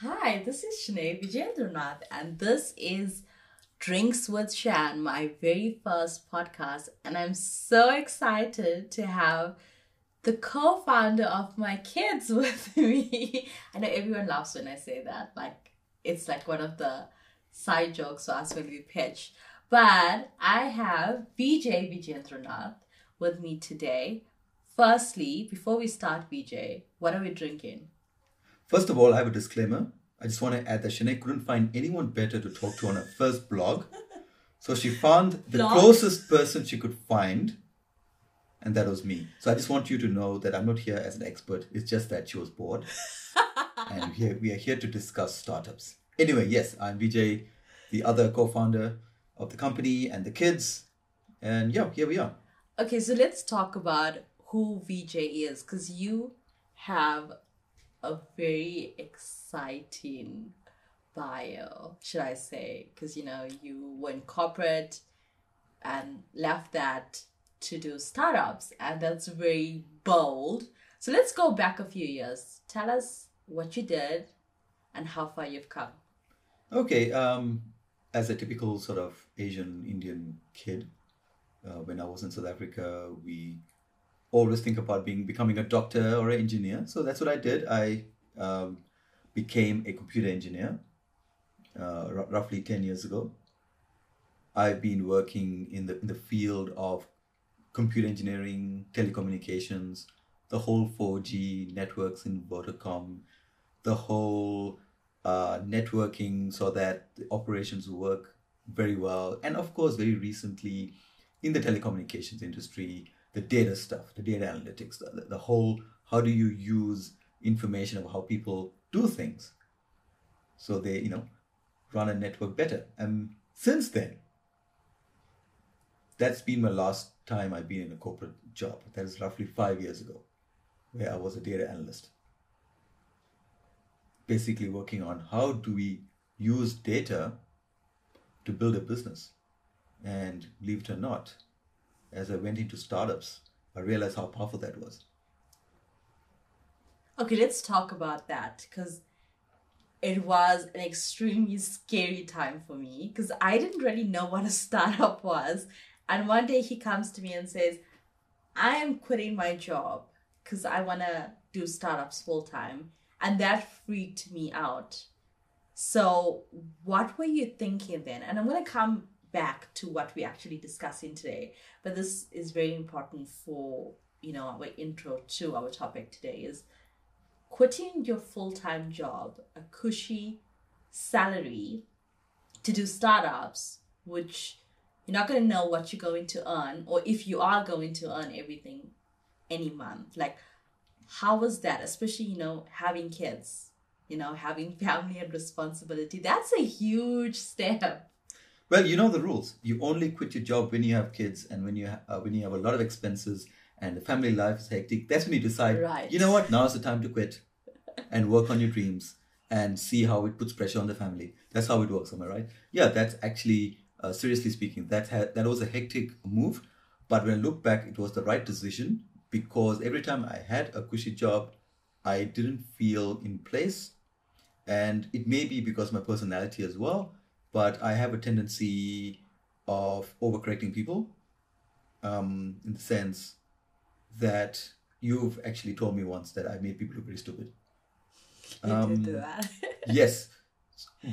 Hi, this is Shanay Vijayendranath, and this is Drinks with Shan, my very first podcast. And I'm so excited to have the co-founder of my kids with me. I know everyone laughs when I say that. Like, it's like one of the side jokes or as when we pitch. But I have BJ Vijayendranath with me today. Firstly, before we start, BJ, what are we drinking? First of all, I have a disclaimer. I just want to add that Shanay couldn't find anyone better to talk to on her first blog. So she found the closest person she could find, and that was me. So I just want you to know that I'm not here as an expert. It's just that she was bored. And we are here to discuss startups. Anyway, yes, I'm Vijay, the other co-founder of the company and the kids. And yeah, here we are. Okay, so let's talk about who Vijay is, because you have a very exciting bio, should I say, because you know you went corporate and left that to do startups, and that's very bold. So let's go back a few years. Tell us what you did and how far you've come. Okay, as a typical sort of Asian Indian kid, when I was in South Africa, we always think about becoming a doctor or an engineer. So that's what I did. I became a computer engineer roughly 10 years ago. I've been working in the field of computer engineering, telecommunications, the whole 4G networks in Vodacom, the whole networking so that the operations work very well. And of course, very recently in the telecommunications industry, the data stuff, the data analytics, the whole, how do you use information of how people do things so they, you know, run a network better. And since then, that's been my last time I've been in a corporate job. That is roughly 5 years ago, where I was a data analyst. Basically working on how do we use data to build a business. And believe it or not, as I went into startups, I realized how powerful that was. Okay, let's talk about that, because it was an extremely scary time for me, because I didn't really know what a startup was. And one day he comes to me and says, I am quitting my job because I want to do startups full time. And that freaked me out. So what were you thinking then? And I'm going to come back to what we're actually discussing today, but this is very important for, you know, our intro to our topic today is quitting your full-time job, a cushy salary, to do startups, which you're not going to know what you're going to earn, or if you are going to earn everything any month. Like, how was that, especially, you know, having kids, you know, having family and responsibility? That's a huge step. Well, you know the rules. You only quit your job when you have kids and when you have a lot of expenses and the family life is hectic. That's when you decide, right, you know what, now's the time to quit and work on your dreams and see how it puts pressure on the family. That's how it works, am I right? Yeah, that's actually, seriously speaking, that was a hectic move. But when I look back, it was the right decision, because every time I had a cushy job, I didn't feel in place. And it may be because of my personality as well. But I have a tendency of overcorrecting people in the sense that you've actually told me once that I made people look very stupid. You did do that. Yes.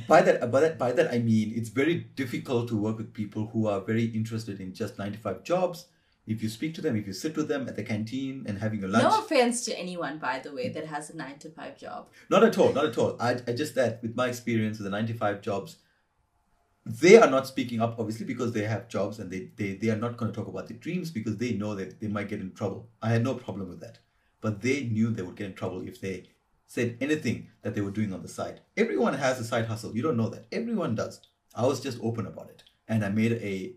By that, I mean, it's very difficult to work with people who are very interested in just 9-to-5 jobs. If you speak to them, if you sit with them at the canteen and having a lunch. No offense to anyone, by the way, that has a 9-to-5 job. Not at all. I just that with my experience with the 9-to-5 jobs, they are not speaking up, obviously, because they have jobs and they are not going to talk about their dreams because they know that they might get in trouble. I had no problem with that. But they knew they would get in trouble if they said anything that they were doing on the side. Everyone has a side hustle. You don't know that. Everyone does. I was just open about it. And I made a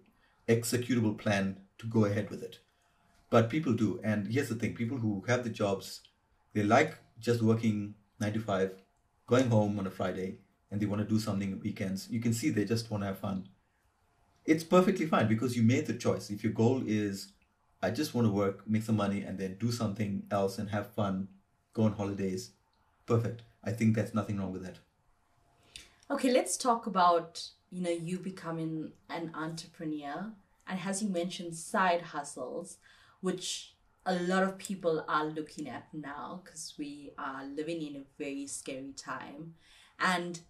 executable plan to go ahead with it. But people do. And here's the thing. People who have the jobs, they like just working 9-to-5, going home on a Friday, and they want to do something on weekends. You can see they just want to have fun. It's perfectly fine because you made the choice. If your goal is, I just want to work, make some money, and then do something else and have fun, go on holidays, perfect. I think that's nothing wrong with that. Okay, let's talk about, you know, you becoming an entrepreneur. And as you mentioned, side hustles, which a lot of people are looking at now because we are living in a very scary time. And,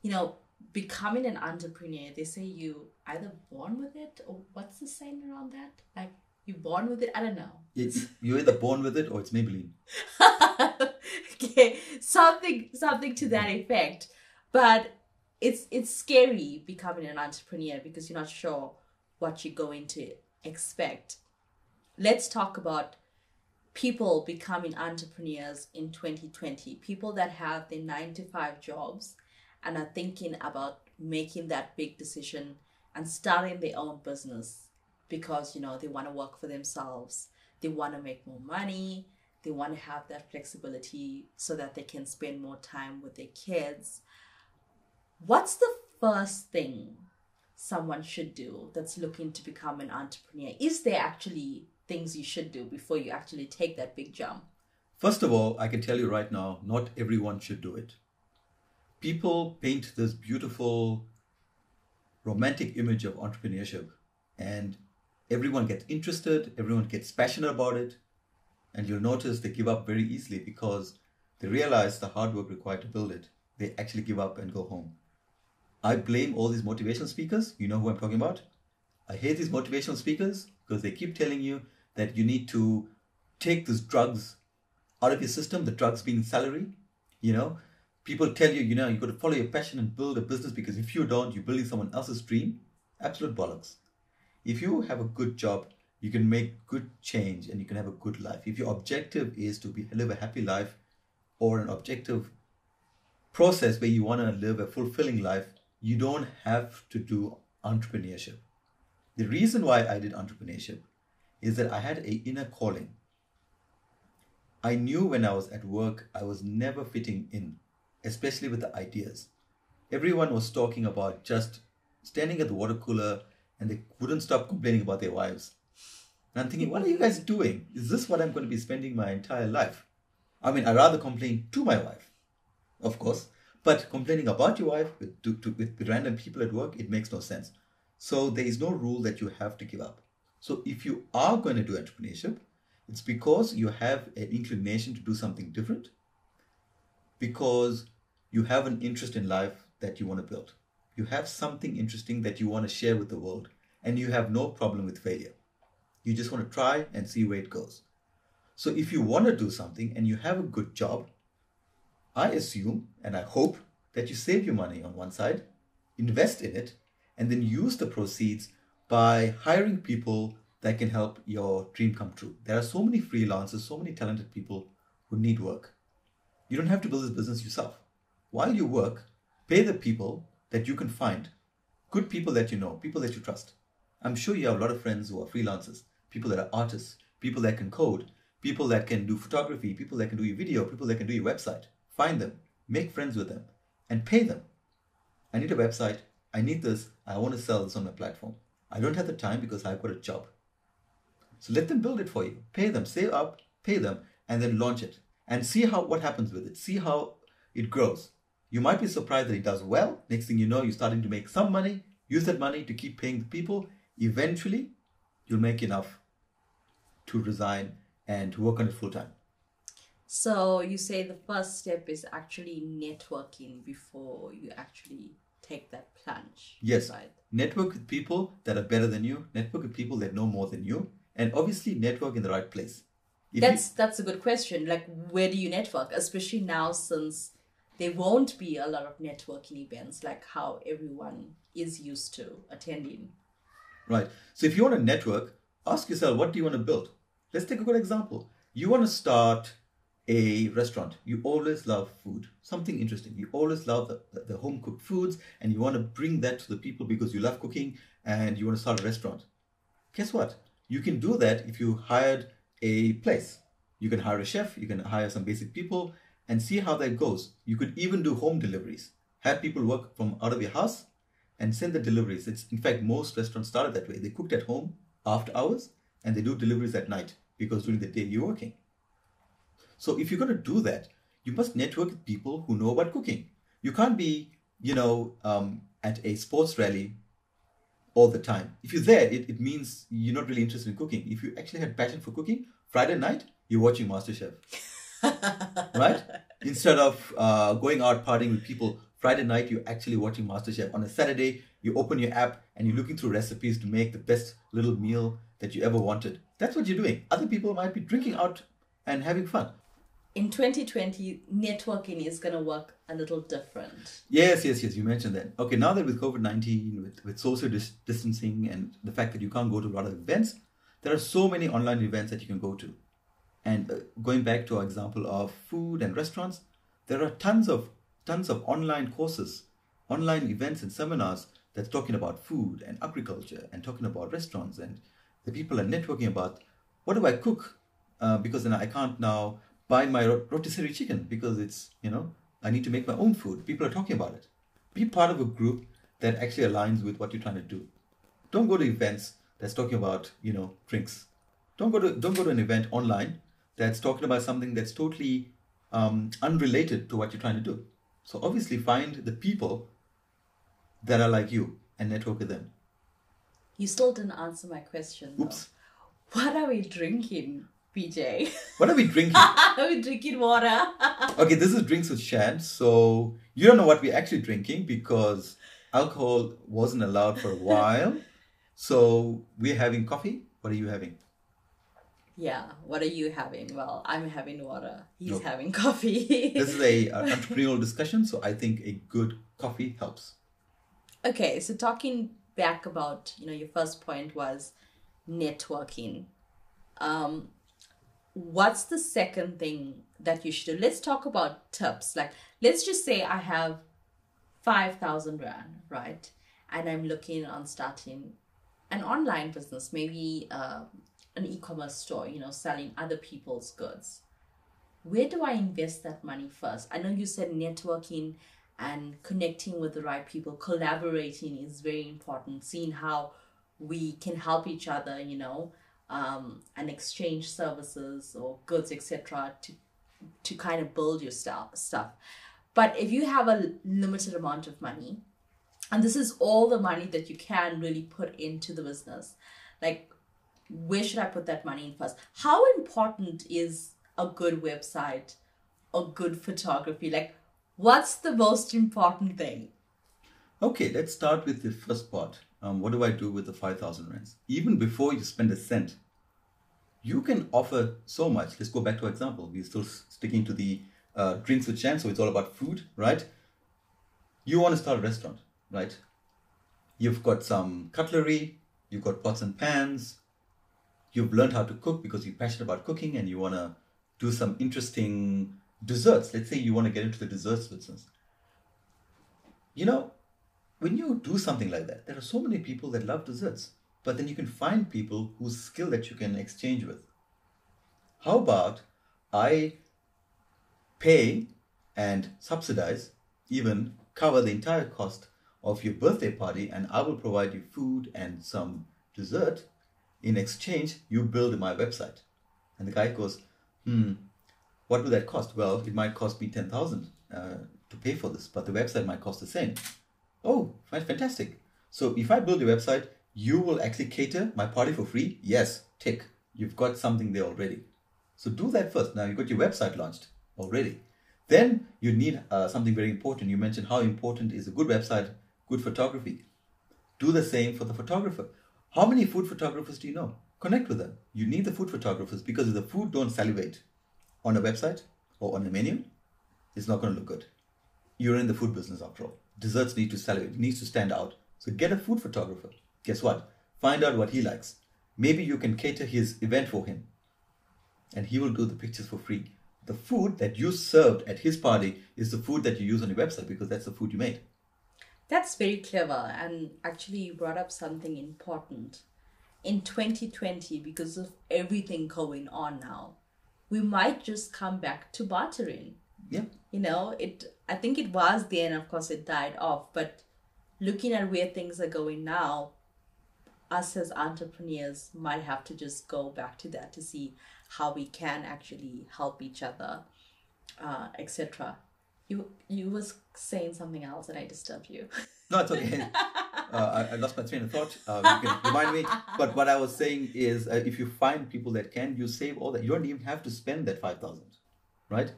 you know, becoming an entrepreneur, they say you either born with it, or what's the saying around that? Like, you're born with it? I don't know. It's, you're either born with it or it's Maybelline. Okay, something to that effect. But it's scary becoming an entrepreneur because you're not sure what you're going to expect. Let's talk about people becoming entrepreneurs in 2020. People that have their 9-to-5 jobs and are thinking about making that big decision and starting their own business because, you know, they want to work for themselves. They want to make more money. They want to have that flexibility so that they can spend more time with their kids. What's the first thing someone should do that's looking to become an entrepreneur? Is there actually things you should do before you actually take that big jump? First of all, I can tell you right now, not everyone should do it. People paint this beautiful, romantic image of entrepreneurship, and everyone gets interested, everyone gets passionate about it. And you'll notice they give up very easily because they realize the hard work required to build it. They actually give up and go home. I blame all these motivational speakers. You know who I'm talking about. I hate these motivational speakers because they keep telling you that you need to take these drugs out of your system, the drugs being salary. You know, people tell you, you know, you've got to follow your passion and build a business because if you don't, you're building someone else's dream. Absolute bollocks. If you have a good job, you can make good change and you can have a good life. If your objective is to live a happy life or an objective process where you want to live a fulfilling life, you don't have to do entrepreneurship. The reason why I did entrepreneurship is that I had an inner calling. I knew when I was at work, I was never fitting in, especially with the ideas. Everyone was talking about just standing at the water cooler and they wouldn't stop complaining about their wives. And I'm thinking, what are you guys doing? Is this what I'm going to be spending my entire life? I mean, I'd rather complain to my wife, of course. But complaining about your wife with random people at work, it makes no sense. So there is no rule that you have to give up. So if you are going to do entrepreneurship, it's because you have an inclination to do something different, because you have an interest in life that you want to build. You have something interesting that you want to share with the world, and you have no problem with failure. You just want to try and see where it goes. So if you want to do something and you have a good job, I assume and I hope that you save your money on one side, invest in it, and then use the proceeds by hiring people that can help your dream come true. There are so many freelancers, so many talented people who need work. You don't have to build this business yourself. While you work, pay the people that you can find, good people that you know, people that you trust. I'm sure you have a lot of friends who are freelancers. People that are artists, people that can code, people that can do photography, people that can do your video, people that can do your website. Find them, make friends with them, and pay them. I need a website. I need this. I want to sell this on my platform. I don't have the time because I've got a job. So let them build it for you. Pay them, save up, pay them, and then launch it. And see what happens with it. See how it grows. You might be surprised that it does well. Next thing you know, you're starting to make some money. Use that money to keep paying the people. Eventually, you'll make enough to resign and to work on it full time. So you say the first step is actually networking before you actually take that plunge. Yes, right? Network with people that are better than you. Network with people that know more than you. And obviously network in the right place. That's a good question. Like, where do you network? Especially now, since there won't be a lot of networking events like how everyone is used to attending. Right. So if you want to network, ask yourself, what do you want to build? Let's take a good example. You want to start a restaurant. You always love food, something interesting. You always love the home cooked foods, and you want to bring that to the people because you love cooking and you want to start a restaurant. Guess what? You can do that if you hired a place. You can hire a chef. You can hire some basic people and see how that goes. You could even do home deliveries. Have people work from out of your house and send the deliveries. It's, in fact, most restaurants started that way. They cooked at home after hours and they do deliveries at night because during the day you're working. So if you're going to do that, you must network with people who know about cooking. You can't be at a sports rally all the time. If you're there, it means you're not really interested in cooking. If you actually had passion for cooking, Friday night, you're watching MasterChef, right? Instead of going out partying with people, Friday night, you're actually watching MasterChef. On a Saturday, you open your app and you're looking through recipes to make the best little meal that you ever wanted. That's what you're doing. Other people might be drinking out and having fun. In 2020, networking is going to work a little different. Yes. You mentioned that. Okay, now that with COVID-19, with social distancing and the fact that you can't go to a lot of events, there are so many online events that you can go to. And going back to our example of food and restaurants, there are tons of online courses, online events and seminars that's talking about food and agriculture and talking about restaurants, and the people are networking about what do I cook because then I can't now buy my rotisserie chicken because it's, I need to make my own food. People are talking about it. Be part of a group that actually aligns with what you're trying to do. Don't go to events that's talking about, drinks. Don't go to an event online that's talking about something that's totally unrelated to what you're trying to do. So obviously find the people that are like you and network with them. You still didn't answer my question. Oops. Though. What are we drinking, BJ? What are we drinking? Are we drinking water? Okay, this is Drinks with Shan. So you don't know what we're actually drinking because alcohol wasn't allowed for a while. So we're having coffee. What are you having? Yeah, what are you having? Well, I'm having water. He's having coffee. This is an entrepreneurial discussion, so I think a good coffee helps. Okay, so talking back about, your first point was networking. What's the second thing that you should do? Let's talk about tips. Like, let's just say I have 5,000 rand, right? And I'm looking on starting an online business, maybe an e-commerce store, selling other people's goods. Where do I invest that money first? I know you said networking and connecting with the right people, collaborating is very important, seeing how we can help each other, and exchange services or goods, etc., to kind of build your stuff. But if you have a limited amount of money, and this is all the money that you can really put into the business, like, where should I put that money in first? How important is a good website or good photography? Like, what's the most important thing? Okay, let's start with the first part. What do I do with the 5,000 rands? Even before you spend a cent, you can offer so much. Let's go back to our example. We're still sticking to the Drinks with Shan, so it's all about food, right? You want to start a restaurant, right? You've got some cutlery, you've got pots and pans, you've learned how to cook because you're passionate about cooking and you want to do some interesting desserts. Let's say you want to get into the desserts business. When you do something like that, there are so many people that love desserts, but then you can find people whose skill that you can exchange with. How about I pay and subsidize, even cover the entire cost of your birthday party, and I will provide you food and some dessert. In exchange, you build my website. And the guy goes, what will that cost? Well, it might cost me 10,000 to pay for this, but the website might cost the same. Oh, fantastic. So if I build a website, you will actually cater my party for free? Yes, tick. You've got something there already. So do that first. Now you've got your website launched already. Then you need something very important. You mentioned how important is a good website, good photography. Do the same for the photographer. How many food photographers do you know? Connect with them. You need the food photographers because if the food don't salivate on a website or on a menu, it's not going to look good. You're in the food business after all. Desserts need to salivate. It needs to stand out. So get a food photographer. Guess what? Find out what he likes. Maybe you can cater his event for him and he will do the pictures for free. The food that you served at his party is the food that you use on your website because that's the food you made. That's very clever, and actually you brought up something important. In 2020, because of everything going on now, we might just come back to bartering. Yeah. I think it was there and of course it died off, but looking at where things are going now, us as entrepreneurs might have to just go back to that to see how we can actually help each other, etc. You was saying something else and I disturbed you. No, it's okay. I lost my train of thought. You can remind me. But what I was saying is, if you find people that can, you save all that. You don't even have to spend that 5,000, right?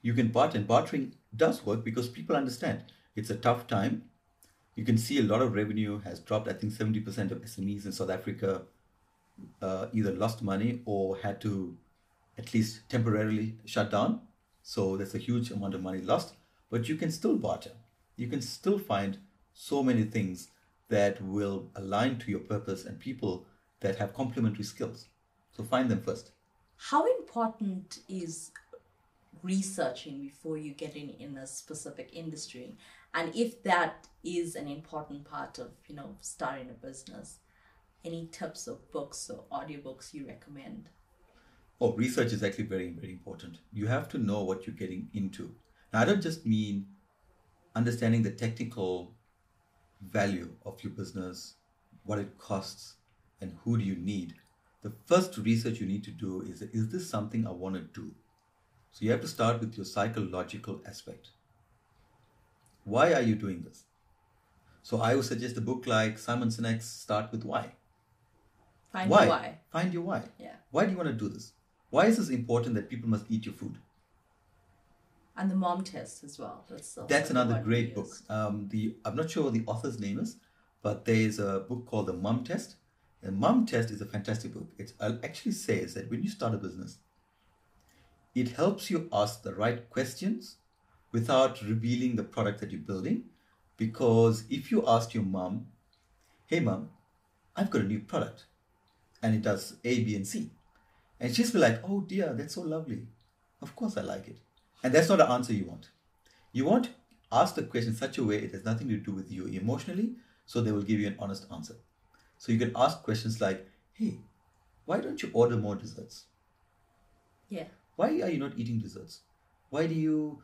You can barter, and bartering does work because people understand it's a tough time. You can see a lot of revenue has dropped. I think 70% of SMEs in South Africa either lost money or had to at least temporarily shut down. So that's a huge amount of money lost, but you can still barter. You can still find so many things that will align to your purpose and people that have complementary skills. So find them first. How important is researching before you get in a specific industry? And if that is an important part of, you know, starting a business, any tips or books or audiobooks you recommend? Oh, research is actually very, very important. You have to know what you're getting into. Now, I don't just mean understanding the technical value of your business, what it costs, and who do you need. The first research you need to do is this something I want to do? So you have to start with your psychological aspect. Why are you doing this? So I would suggest a book like Simon Sinek's Start With Why. Find your why. Find your why. Yeah. Why do you want to do this? Why is this important that people must eat your food? And The Mom Test as well. That's another great book. I'm not sure what the author's name is, but there is a book called The Mom Test. The Mom Test is a fantastic book. It actually says that when you start a business, it helps you ask the right questions without revealing the product that you're building. Because if you ask your mom, hey mom, I've got a new product and it does A, B, and C. And she's like, oh dear, that's so lovely. Of course I like it. And that's not the answer you want. You want to ask the question in such a way it has nothing to do with you emotionally, so they will give you an honest answer. So you can ask questions like, hey, why don't you order more desserts? Yeah. Why are you not eating desserts? Why do you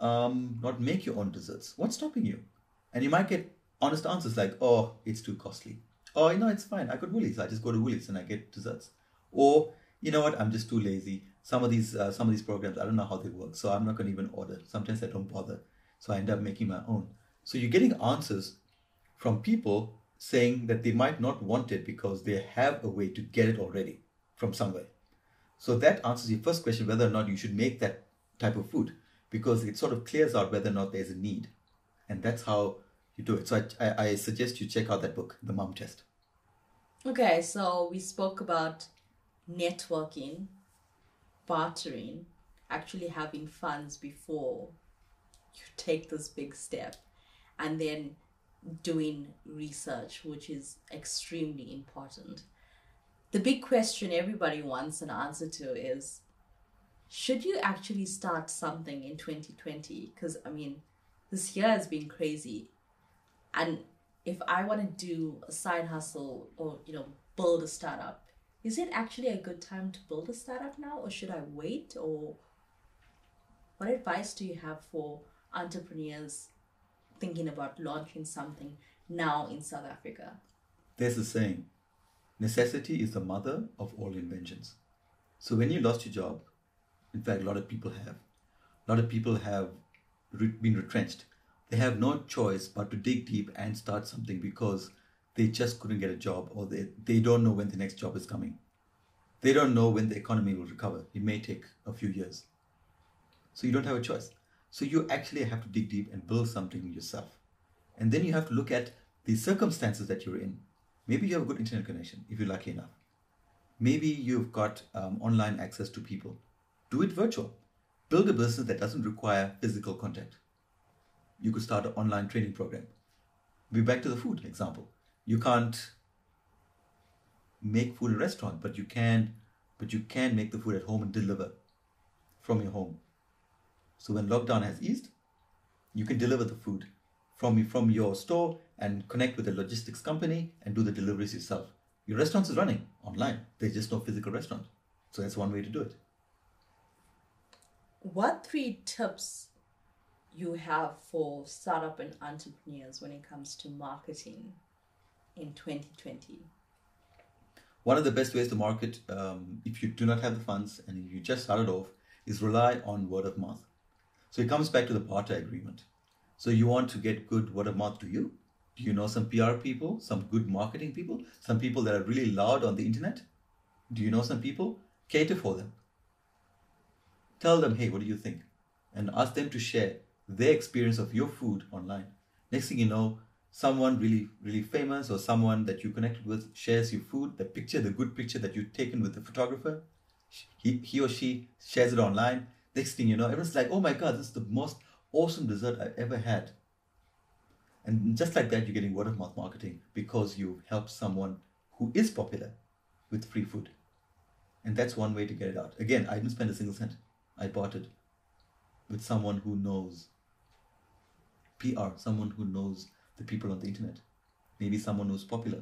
not make your own desserts? What's stopping you? And you might get honest answers like, oh, it's too costly. Oh, you know, it's fine. I got Woolies. I just go to Woolies and I get desserts. Or, you know what, I'm just too lazy. Some of these programs, I don't know how they work, so I'm not going to even order. Sometimes I don't bother, so I end up making my own. So you're getting answers from people saying that they might not want it because they have a way to get it already from somewhere. So that answers your first question, whether or not you should make that type of food, because it sort of clears out whether or not there's a need. And that's how you do it. So I suggest you check out that book, The Mom Test. Okay, so we spoke about networking, bartering, actually having funds before you take this big step, and then doing research, which is extremely important. The big question everybody wants an answer to is, should you actually start something in 2020? Because I mean, this year has been crazy, and if I want to do a side hustle or, you know, build a startup, is it actually a good time to build a startup now, or should I wait? Or what advice do you have for entrepreneurs thinking about launching something now in South Africa? There's a saying, necessity is the mother of all inventions. So when you lost your job, in fact, a lot of people have been retrenched. They have no choice but to dig deep and start something because they just couldn't get a job, or they don't know when the next job is coming. They don't know when the economy will recover. It may take a few years. So you don't have a choice. So you actually have to dig deep and build something yourself. And then you have to look at the circumstances that you're in. Maybe you have a good internet connection, if you're lucky enough. Maybe you've got online access to people. Do it virtual. Build a business that doesn't require physical contact. You could start an online training program. We're back to the food example. You can't make food in a restaurant, but you can make the food at home and deliver from your home. So when lockdown has eased, you can deliver the food from your store and connect with a logistics company and do the deliveries yourself. Your restaurant is running online. There's just no physical restaurant. So that's one way to do it. What three tips you have for startup and entrepreneurs when it comes to marketing in 2020? One of the best ways to market, if you do not have the funds and you just started off, is rely on word of mouth. So it comes back to the partner agreement. So you want to get good word of mouth to you. Do you know some PR people, some good marketing people, some people that are really loud on the internet? Do you know some people? Cater for them. Tell them, hey, what do you think? And ask them to share their experience of your food online. Next thing you know, someone really, really famous or someone that you connected with shares your food, the picture, the good picture that you've taken with the photographer. He or she shares it online. Next thing you know, everyone's like, oh my God, this is the most awesome dessert I ever had. And just like that, you're getting word of mouth marketing because you helped someone who is popular with free food. And that's one way to get it out. Again, I didn't spend a single cent. I bought it with someone who knows PR, someone who knows the people on the internet. Maybe someone who's popular,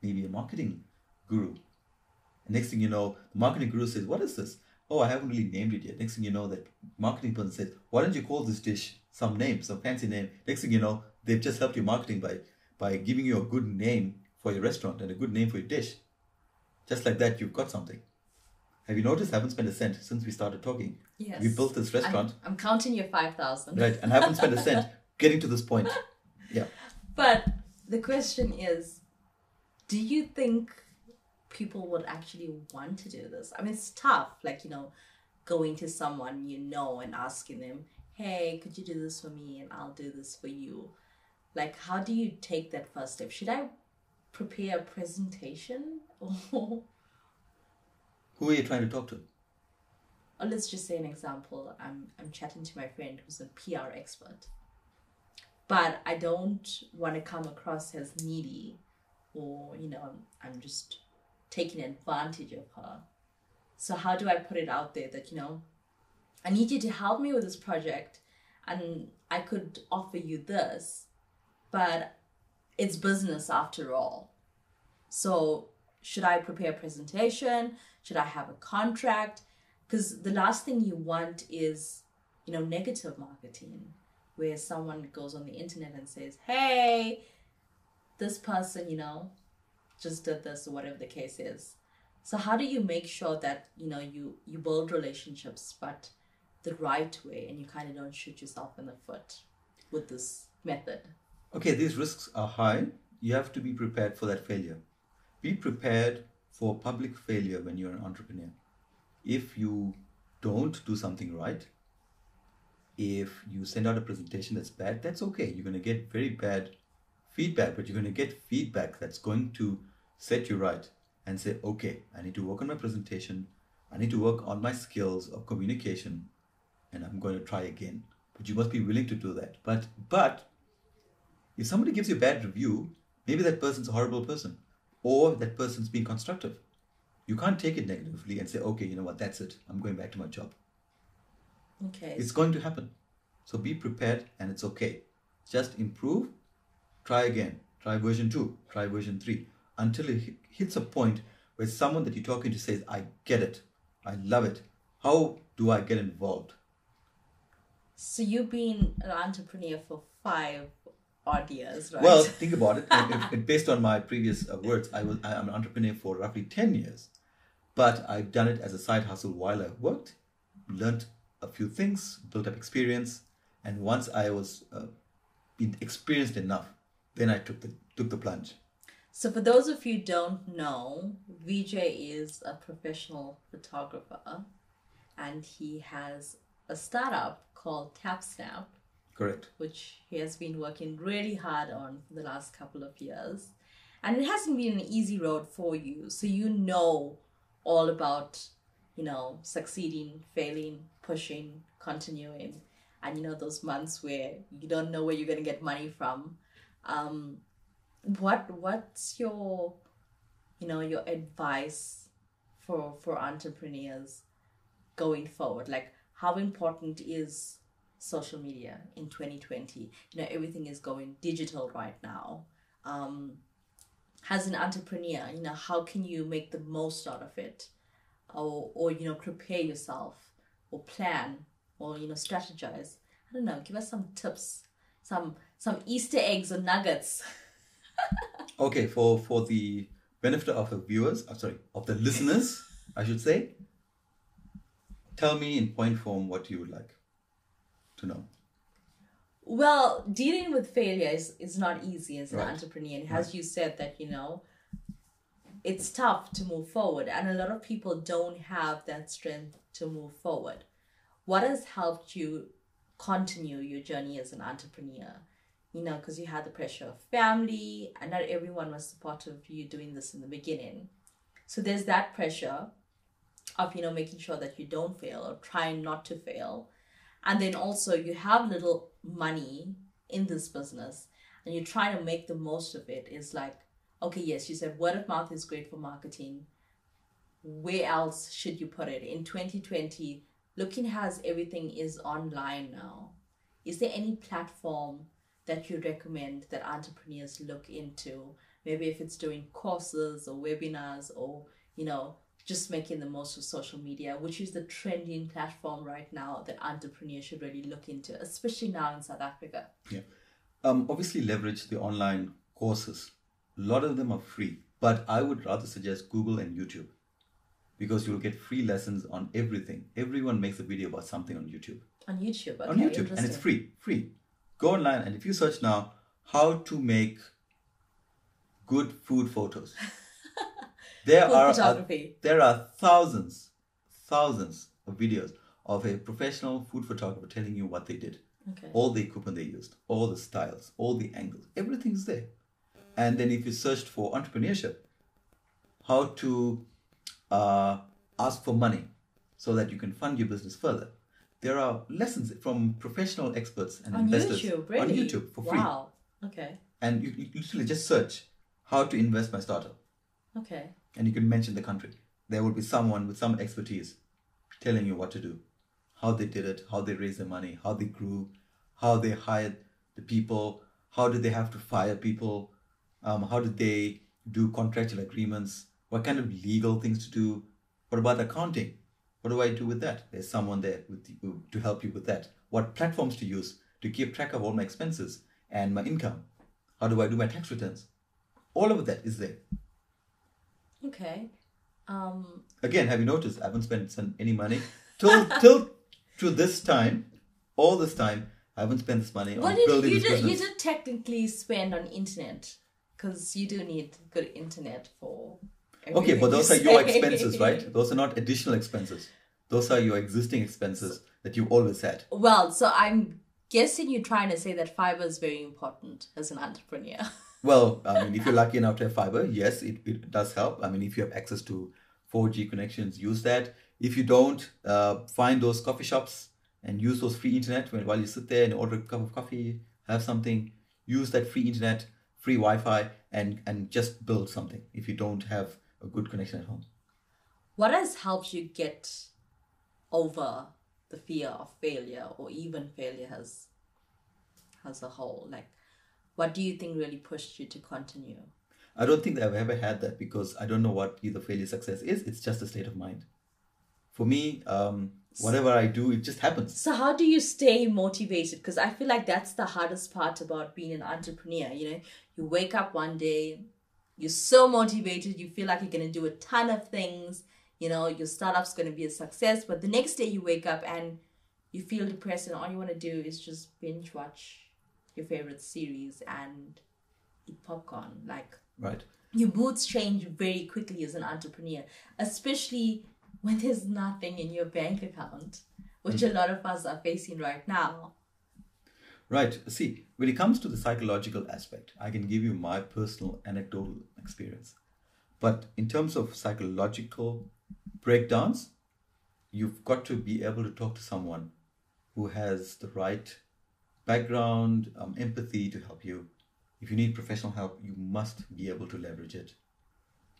maybe a marketing guru. And next thing you know, the marketing guru says, what is this? Oh, I haven't really named it yet. Next thing you know, that marketing person says, why don't you call this dish some name, some fancy name? Next thing you know, they've just helped your marketing by giving you a good name for your restaurant and a good name for your dish. Just like that, you've got something. Have you noticed I haven't spent a cent since we started talking? Yes. We built this restaurant. I'm counting your 5,000. Right, and I haven't spent a cent getting to this point. Yeah. But the question is, do you think people would actually want to do this? I mean, it's tough, like, you know, going to someone you know and asking them, hey, could you do this for me and I'll do this for you? Like, how do you take that first step? Should I prepare a presentation or... Who are you trying to talk to? Oh, let's just say an example. I'm chatting to my friend who's a PR expert, but I don't want to come across as needy or, you know, I'm just taking advantage of her. So how do I put it out there that, you know, I need you to help me with this project and I could offer you this, but it's business after all. So should I prepare a presentation? Should I have a contract? Because the last thing you want is, you know, negative marketing, where someone goes on the internet and says, hey, this person, you know, just did this, or whatever the case is. So how do you make sure that, you know, you build relationships, but the right way, and you kind of don't shoot yourself in the foot with this method? Okay, these risks are high. You have to be prepared for that failure. Be prepared for public failure when you're an entrepreneur. If you don't do something right, if you send out a presentation that's bad, that's okay. You're going to get very bad feedback, but you're going to get feedback that's going to set you right and say, okay, I need to work on my presentation. I need to work on my skills of communication, and I'm going to try again. But you must be willing to do that. But if somebody gives you a bad review, maybe that person's a horrible person or that person's being constructive. You can't take it negatively and say, okay, you know what, that's it. I'm going back to my job. Okay. It's going to happen. So be prepared, and it's okay. Just improve. Try again. Try version 2. Try version 3. Until it hits a point where someone that you're talking to says, I get it. I love it. How do I get involved? So you've been an entrepreneur for 5 odd years, right? Well, think about it. Based on my previous words, I'm an entrepreneur for roughly 10 years. But I've done it as a side hustle while I worked, learned a few things, built up experience, and once I was experienced enough, then I took the plunge. So for those of you who don't know, Vijay is a professional photographer, and he has a startup called TapSnap. Correct. Which he has been working really hard on for the last couple of years, and it hasn't been an easy road for you. So you know all about, you know, succeeding, failing, pushing, continuing, and, you know, those months where you don't know where you're going to get money from. What's your, you know, your advice for entrepreneurs going forward? Like, how important is social media in 2020? You know, everything is going digital right now. As an entrepreneur, you know, how can you make the most out of it? Or you know, prepare yourself, or plan, or, you know, strategize. I don't know. Give us some tips, some Easter eggs or nuggets. Okay, for the benefit of the viewers, of the listeners, I should say. Tell me in point form what you would like. to know? Well, dealing with failure is not easy as an entrepreneur. And as you said that, you know, it's tough to move forward. And a lot of people don't have that strength to move forward. What has helped you continue your journey as an entrepreneur? You know, because you had the pressure of family and not everyone was supportive of you doing this in the beginning. So there's that pressure of, you know, making sure that you don't fail or trying not to fail. And then also you have little money in this business and you're trying to make the most of it. It's like, okay, yes, you said word of mouth is great for marketing. Where else should you put it? In 2020, looking as everything is online now, is there any platform that you recommend that entrepreneurs look into? Maybe if it's doing courses or webinars or, you know, just making the most of social media, which is the trending platform right now that entrepreneurs should really look into, especially now in South Africa. Yeah, obviously leverage the online courses. A lot of them are free, but I would rather suggest Google and YouTube because you'll get free lessons on everything. Everyone makes a video about something on YouTube. On YouTube, okay, on YouTube, and it's free. Go online and if you search now, how to make good food photos. There are thousands of videos of a professional food photographer telling you what they did. Okay. All the equipment they used, all the styles, all the angles, everything's there. And then if you searched for entrepreneurship, how to ask for money so that you can fund your business further. There are lessons from professional experts and investors on YouTube for free. Wow. Okay. And you literally just search how to invest my startup. Okay. And you can mention the country. There will be someone with some expertise telling you what to do, how they did it, how they raised their money, how they grew, how they hired the people, how did they have to fire people, how did they do contractual agreements, what kind of legal things to do, what about accounting, what do I do with that? There's someone there with you to help you with that. What platforms to use to keep track of all my expenses and my income, how do I do my tax returns? All of that is there. Okay. Again, have you noticed I haven't spent any money? Till this time, all this time, I haven't spent this money on building this business. You did technically spend on internet because you do need good internet for everything. Okay, but those are your expenses, right? Those are not additional expenses. Those are your existing expenses that you always had. Well, so I'm guessing you're trying to say that fiber is very important as an entrepreneur. Well, I mean, if you're lucky enough to have fiber, yes, it does help. I mean, if you have access to 4G connections, use that. If you don't, find those coffee shops and use those free internet while you sit there and order a cup of coffee, have something, use that free internet, free Wi-Fi, and just build something if you don't have a good connection at home. What has helped you get over the fear of failure or even failure as a whole? Like, what do you think really pushed you to continue? I don't think that I've ever had that because I don't know what either failure success is. It's just a state of mind. For me, whatever I do, it just happens. So how do you stay motivated? Because I feel like that's the hardest part about being an entrepreneur. You know, you wake up one day, you're so motivated, you feel like you're going to do a ton of things. You know, your startup's going to be a success. But the next day you wake up and you feel depressed and all you want to do is just binge watch your favorite series and eat popcorn. Like, right, your moods change very quickly as an entrepreneur, especially when there's nothing in your bank account, which a lot of us are facing right now. Right. See, when it comes to the psychological aspect, I can give you my personal anecdotal experience. But in terms of psychological breakdowns, you've got to be able to talk to someone who has the right background, empathy to help you. If you need professional help, you must be able to leverage it.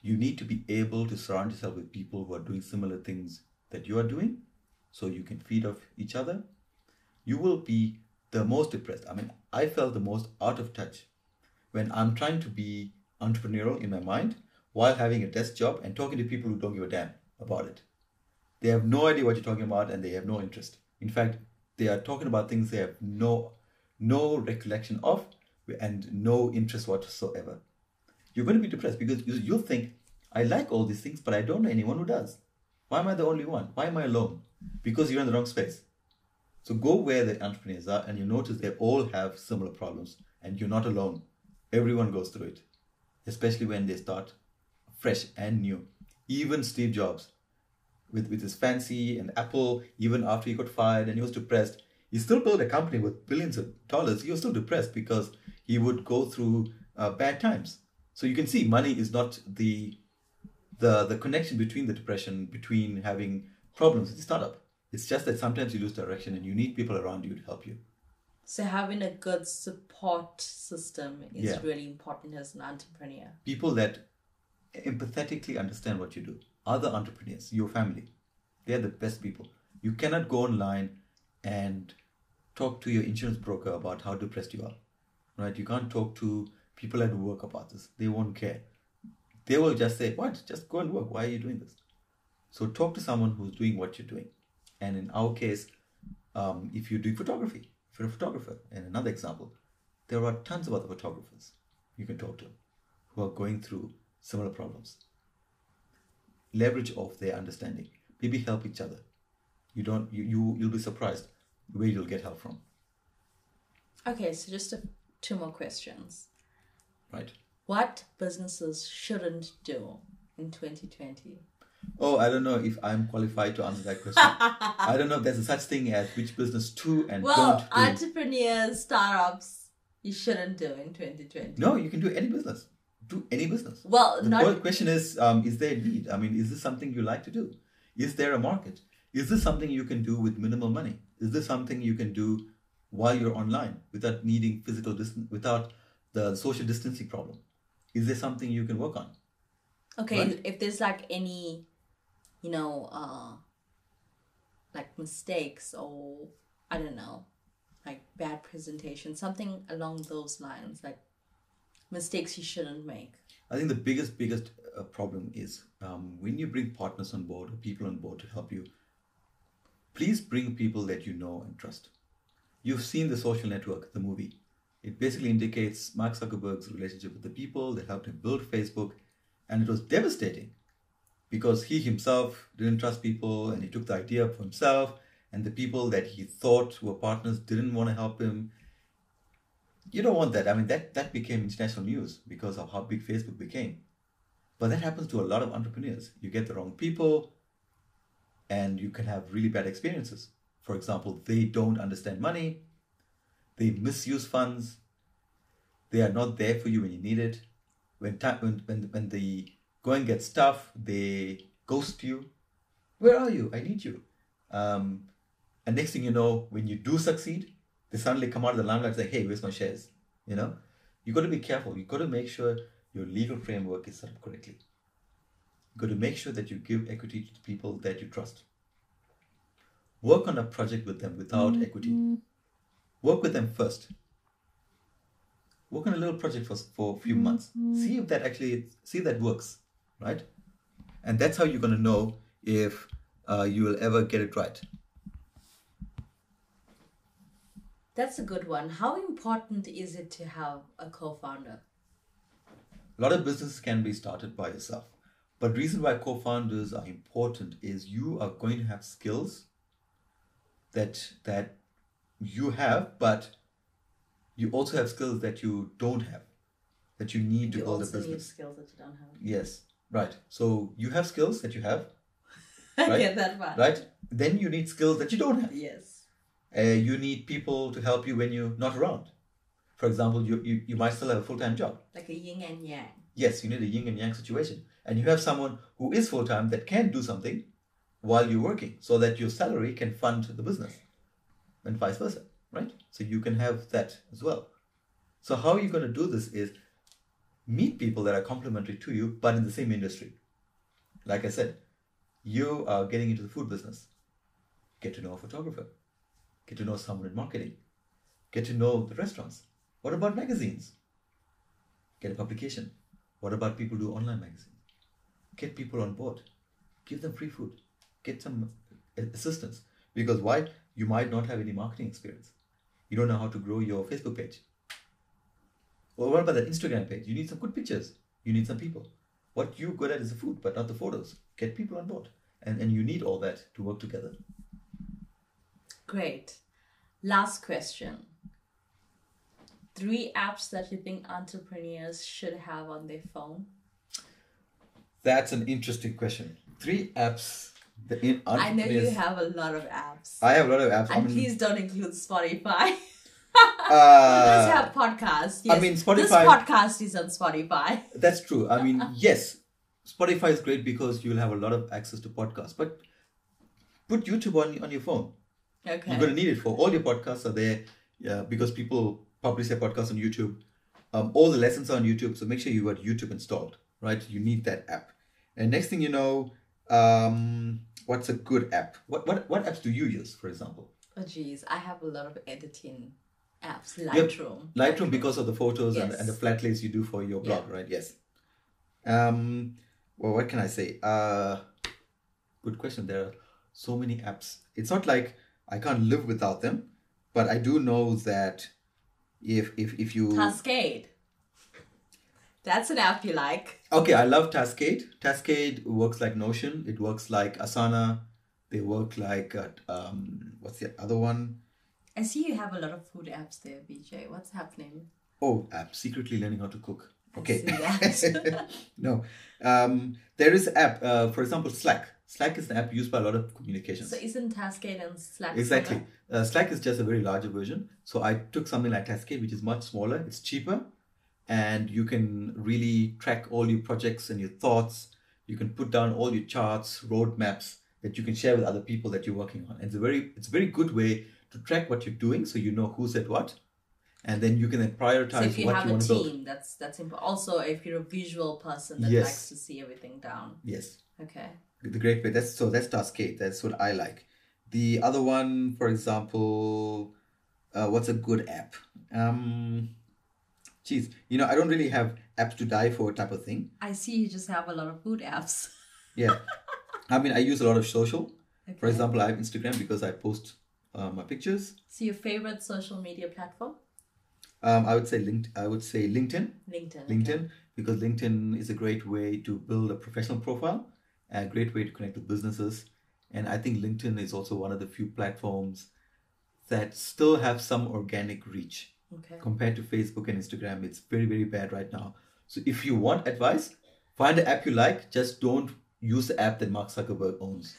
You need to be able to surround yourself with people who are doing similar things that you are doing so you can feed off each other. You will be the most depressed. I mean, I felt the most out of touch when I'm trying to be entrepreneurial in my mind while having a desk job and talking to people who don't give a damn about it. They have no idea what you're talking about and they have no interest. In fact, they are talking about things they have no recollection of and no interest whatsoever. You're going to be depressed because you'll think, I like all these things, but I don't know anyone who does. Why am I the only one? Why am I alone? Because you're in the wrong space. So go where the entrepreneurs are, and you notice they all have similar problems, and you're not alone. Everyone goes through it, especially when they start fresh and new. Even Steve Jobs, with his fancy and Apple, even after he got fired and he was depressed, he still built a company with billions of dollars. He was still depressed because he would go through bad times. So you can see money is not the connection between the depression, between having problems with the startup. It's just that sometimes you lose direction and you need people around you to help you. So having a good support system is really important as an entrepreneur. People that empathetically understand what you do. Other entrepreneurs, your family, they're the best people. You cannot go online and talk to your insurance broker about how depressed you are, right? You can't talk to people at work about this. They won't care. They will just say, what? Just go and work. Why are you doing this? So talk to someone who's doing what you're doing. And in our case, if you do photography, if you're a photographer, and another example, there are tons of other photographers you can talk to who are going through similar problems. Leverage off their understanding. Maybe help each other. You'll be surprised where you'll get help from. Okay, so just two more questions. Right. What businesses shouldn't do in 2020? Oh, I don't know if I'm qualified to answer that question. I don't know if there's a such thing as which business to and don't do. Well, entrepreneurs, startups, you shouldn't do in 2020. No, you can do any business. Do any business. Well, the question is there a need? I mean, is this something you like to do? Is there a market? Is this something you can do with minimal money? Is this something you can do while you're online without needing physical distance, without the social distancing problem? Is there something you can work on? Okay, right? If there's like any, like mistakes or I don't know, like bad presentation, something along those lines, like mistakes you shouldn't make. I think the biggest problem is when you bring partners on board or people on board to help you, please bring people that you know and trust. You've seen The Social Network, the movie. It basically indicates Mark Zuckerberg's relationship with the people that helped him build Facebook. And it was devastating because he himself didn't trust people and he took the idea for himself, and the people that he thought were partners didn't want to help him. You don't want that. I mean, that became international news because of how big Facebook became. But that happens to a lot of entrepreneurs. You get the wrong people and you can have really bad experiences. For example, they don't understand money. They misuse funds. They are not there for you when you need it. When they go and get stuff, they ghost you. Where are you? I need you. And next thing you know, when you do succeed, they suddenly come out of the limelight and say, hey, where's my shares? You know, you got to be careful. You got to make sure your legal framework is set up correctly. You got to make sure that you give equity to the people that you trust. Work on a project with them without equity. Work with them first. Work on a little project for a few months. See if that that works, right? And that's how you're going to know if you will ever get it right. That's a good one. How important is it to have a co-founder? A lot of businesses can be started by yourself. But the reason why co-founders are important is you are going to have skills that you have, but you also have skills that you don't have, that you need to build a business. You also need skills that you don't have. Yes, right. So you have skills that you have. Right? Yeah, that one. Right? Then you need skills that you don't have. Yes. You need people to help you when you're not around. For example, you might still have a full-time job. Like a yin and yang. Yes, you need a yin and yang situation. And you have someone who is full-time that can do something while you're working so that your salary can fund the business and vice versa, right? So you can have that as well. So how you're going to do this is meet people that are complementary to you, but in the same industry. Like I said, you are getting into the food business. Get to know a photographer. Get to know someone in marketing. Get to know the restaurants. What about magazines? Get a publication. What about people who do online magazines? Get people on board. Give them free food. Get some assistance. Because why? You might not have any marketing experience. You don't know how to grow your Facebook page. Or what about that Instagram page? You need some good pictures. You need some people. What you're good at is the food, but not the photos. Get people on board. And you need all that to work together. Great. Last question. 3 apps that you think entrepreneurs should have on their phone? That's an interesting question. 3 apps. I know you have a lot of apps. I have a lot of apps. And please don't include Spotify. You just have podcasts. Yes. I mean, Spotify. This podcast is on Spotify. That's true. I mean, yes, Spotify is great because you'll have a lot of access to podcasts. But put YouTube on your phone. Okay. You're going to need it for all your podcasts are there. Yeah, because people publish their podcasts on YouTube. All the lessons are on YouTube. So make sure you got YouTube installed, right? You need that app. And next thing you know, what's a good app? What apps do you use, for example? Oh, geez. I have a lot of editing apps. Lightroom because of the photos and the flat lays you do for your blog, right? Yes. Well, what can I say? Good question. There are so many apps. It's not like I can't live without them, but I do know that if you... Taskade. That's an app you like. Okay, I love Taskade. Taskade works like Notion. It works like Asana. They work like, what's the other one? I see you have a lot of food apps there, BJ. What's happening? Oh, I'm secretly learning how to cook. Okay. I see that. No. There is an app, for example, Slack. Slack is an app used by a lot of communications. So isn't Taskade and Slack? Exactly. Slack is just a very larger version. So I took something like Taskade, which is much smaller. It's cheaper. And you can really track all your projects and your thoughts. You can put down all your charts, roadmaps that you can share with other people that you're working on. And it's a very good way to track what you're doing, so you know who's at what, and then you can then prioritize. So if you have a team, that's important. Also, if you're a visual person that likes to see everything down. Yes. Okay. The great way. That's Taskade. That's what I like. The other one, for example, what's a good app? Geez, I don't really have apps to die for type of thing. I see you just have a lot of food apps. Yeah. I mean, I use a lot of social. Okay. For example, I have Instagram because I post my pictures. So your favorite social media platform? I would say LinkedIn. LinkedIn, because LinkedIn is a great way to build a professional profile, a great way to connect with businesses. And I think LinkedIn is also one of the few platforms that still have some organic reach. Okay. Compared to Facebook and Instagram, it's very, very bad right now. So if you want advice, find an app you like. Just don't use the app that Mark Zuckerberg owns.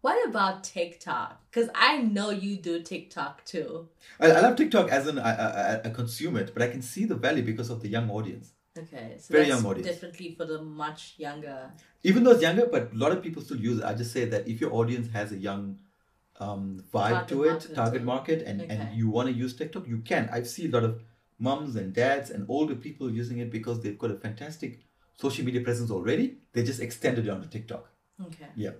What about TikTok? Because I know you do TikTok too. I love TikTok as in I consume it, but I can see the value because of the young audience. Okay, so very young audience. Definitely for the much younger. Even though it's younger, but a lot of people still use it. I just say that if your audience has a young vibe to it, target market, and you want to use TikTok, you can. I've seen a lot of mums and dads and older people using it because they've got a fantastic social media presence already. They just extended it onto TikTok. Okay. Yeah.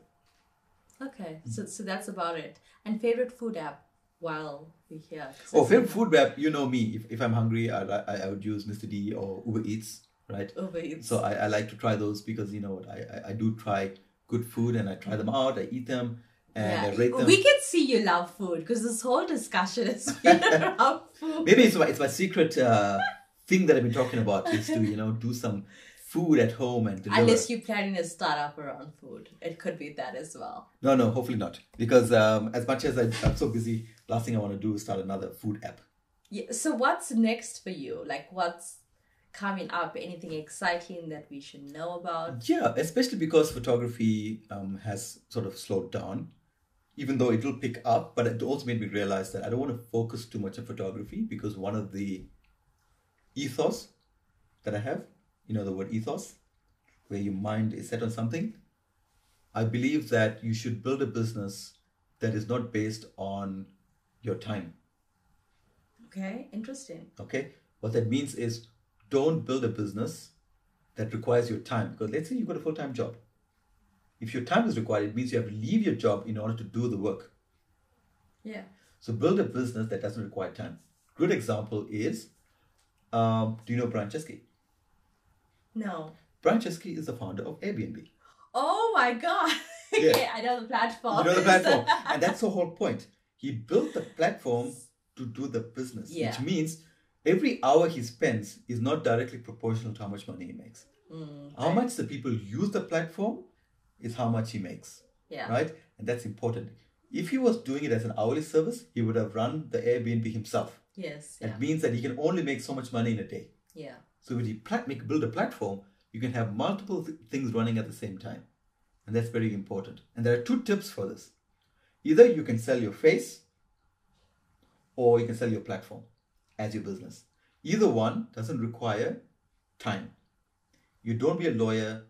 Okay. Mm-hmm. So that's about it. And favorite food app while we're here? Oh, favorite food app, you know me. If I'm hungry, I would use Mister D or Uber Eats, right? Uber Eats. So I like to try those because you know what, I do try good food and I try them out, I eat them. And we can see you love food because this whole discussion has been around food. Maybe it's my secret thing that I've been talking about is to do some food at home and deliver. Unless you're planning a startup around food, it could be that as well. No, hopefully not, because as much as I'm so busy, last thing I want to do is start another food app. Yeah. So what's next for you? Like what's coming up? Anything exciting that we should know about? Yeah, especially because photography has sort of slowed down. Even though it will pick up, but it also made me realize that I don't want to focus too much on photography because one of the ethos that I have, the word ethos, where your mind is set on something, I believe that you should build a business that is not based on your time. Okay, interesting. Okay, what that means is don't build a business that requires your time. Because let's say you've got a full-time job. If your time is required, it means you have to leave your job in order to do the work. Yeah. So build a business that doesn't require time. Good example is, do you know Brian Chesky? No. Brian Chesky is the founder of Airbnb. Oh my God. Yeah. Okay, I know the platform. You know the platform. And that's the whole point. He built the platform to do the business, which means every hour he spends is not directly proportional to how much money he makes. Mm, how much the people use the platform is how much he makes, right? And that's important. If he was doing it as an hourly service, he would have run the Airbnb himself. Yes. Yeah. That means that he can only make so much money in a day. Yeah. So when you build a platform, you can have multiple things running at the same time. And that's very important. And there are two tips for this. Either you can sell your face or you can sell your platform as your business. Either one doesn't require time. You don't be a lawyer.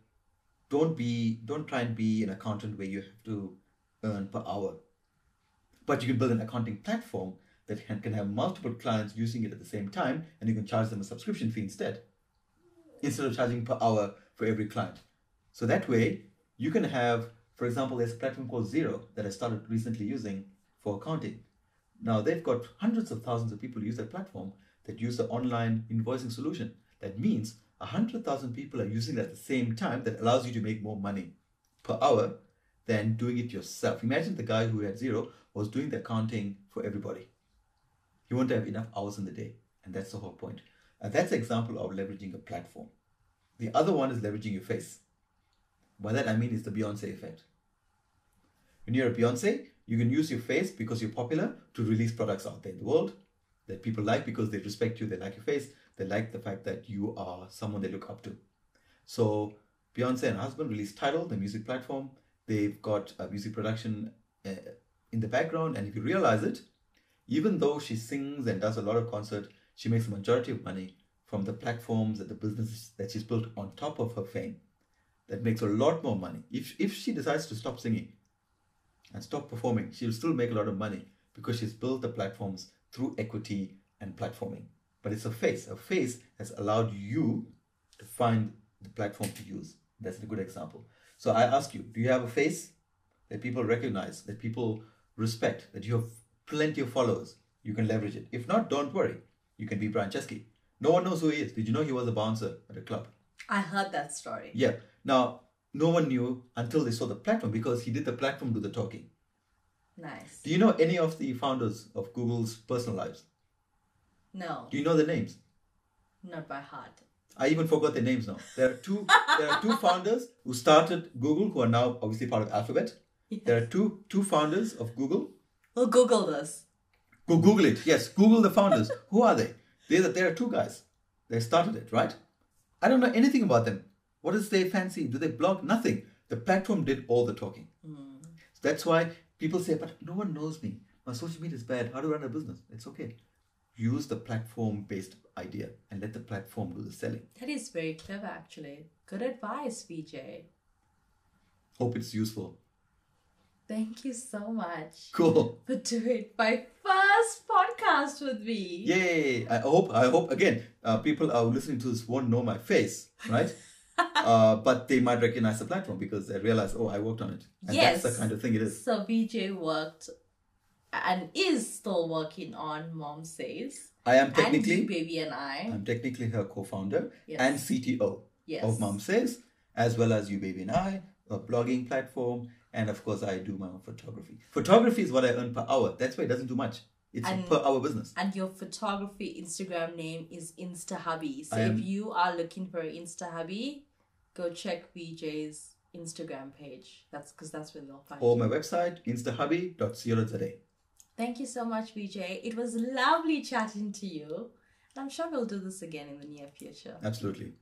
Don't try and be an accountant where you have to earn per hour. But you can build an accounting platform that can have multiple clients using it at the same time, and you can charge them a subscription fee instead of charging per hour for every client. So that way you can have, for example, there's a platform called Xero that I started recently using for accounting. Now they've got hundreds of thousands of people who use that platform that use the online invoicing solution. That means 100,000 people are using it at the same time. That allows you to make more money per hour than doing it yourself. Imagine the guy who had Xero was doing the accounting for everybody. He won't have enough hours in the day. And that's the whole point. And that's an example of leveraging a platform. The other one is leveraging your face. By that I mean is the Beyoncé effect. When you're a Beyoncé, you can use your face because you're popular to release products out there in the world that people like because they respect you, they like your face, they like the fact that you are someone they look up to. So Beyoncé and her husband released Tidal, the music platform. They've got a music production in the background, and if you realize it, even though she sings and does a lot of concert, she makes a majority of money from the platforms that the business that she's built on top of her fame. That makes a lot more money. If she decides to stop singing and stop performing, she'll still make a lot of money because she's built the platforms through equity and platforming. But it's her face. Her face has allowed you to find the platform to use. That's a good example. So I ask you, do you have a face that people recognize, that people respect, that you have plenty of followers? You can leverage it. If not, don't worry. You can be Brian Chesky. No one knows who he is. Did you know he was a bouncer at a club? I heard that story. Yeah. Now, no one knew until they saw the platform because he did the platform do the talking. Nice. Do you know any of the founders of Google's personal lives? No. Do you know their names? Not by heart. I even forgot their names now. There are two founders who started Google who are now obviously part of Alphabet. Yes. There are two founders of Google. We'll Google this. Go Google it. Yes, Google the founders. Who are they? There are two guys. They started it, right? I don't know anything about them. What is their fancy? Do they blog? Nothing. The platform did all the talking. Mm. So that's why people say, but no one knows me. My social media is bad. How do I run a business? It's okay. Use the platform-based idea and let the platform do the selling. That is very clever, actually. Good advice, Vijay. Hope it's useful. Thank you so much. Cool. For doing my first podcast with me. Yay. I hope again, people are listening to this won't know my face, right? But they might recognize the platform because they realize, oh, I worked on it. And yes. That's the kind of thing it is. So BJ worked and is still working on Mom Says. I am technically. And Baby and I. I'm technically her co-founder and CTO of Mom Says, as well as You Baby and I, a blogging platform. And of course, I do my own photography. Photography is what I earn per hour. That's why it doesn't do much. It's a per hour business. And your photography Instagram name is Instahubby. So if you are looking for Instahubby, go check BJ's Instagram page. That's because that's where they'll find you. Or my website, instahubby.co.za. Thank you so much, BJ. It was lovely chatting to you. And I'm sure we'll do this again in the near future. Absolutely.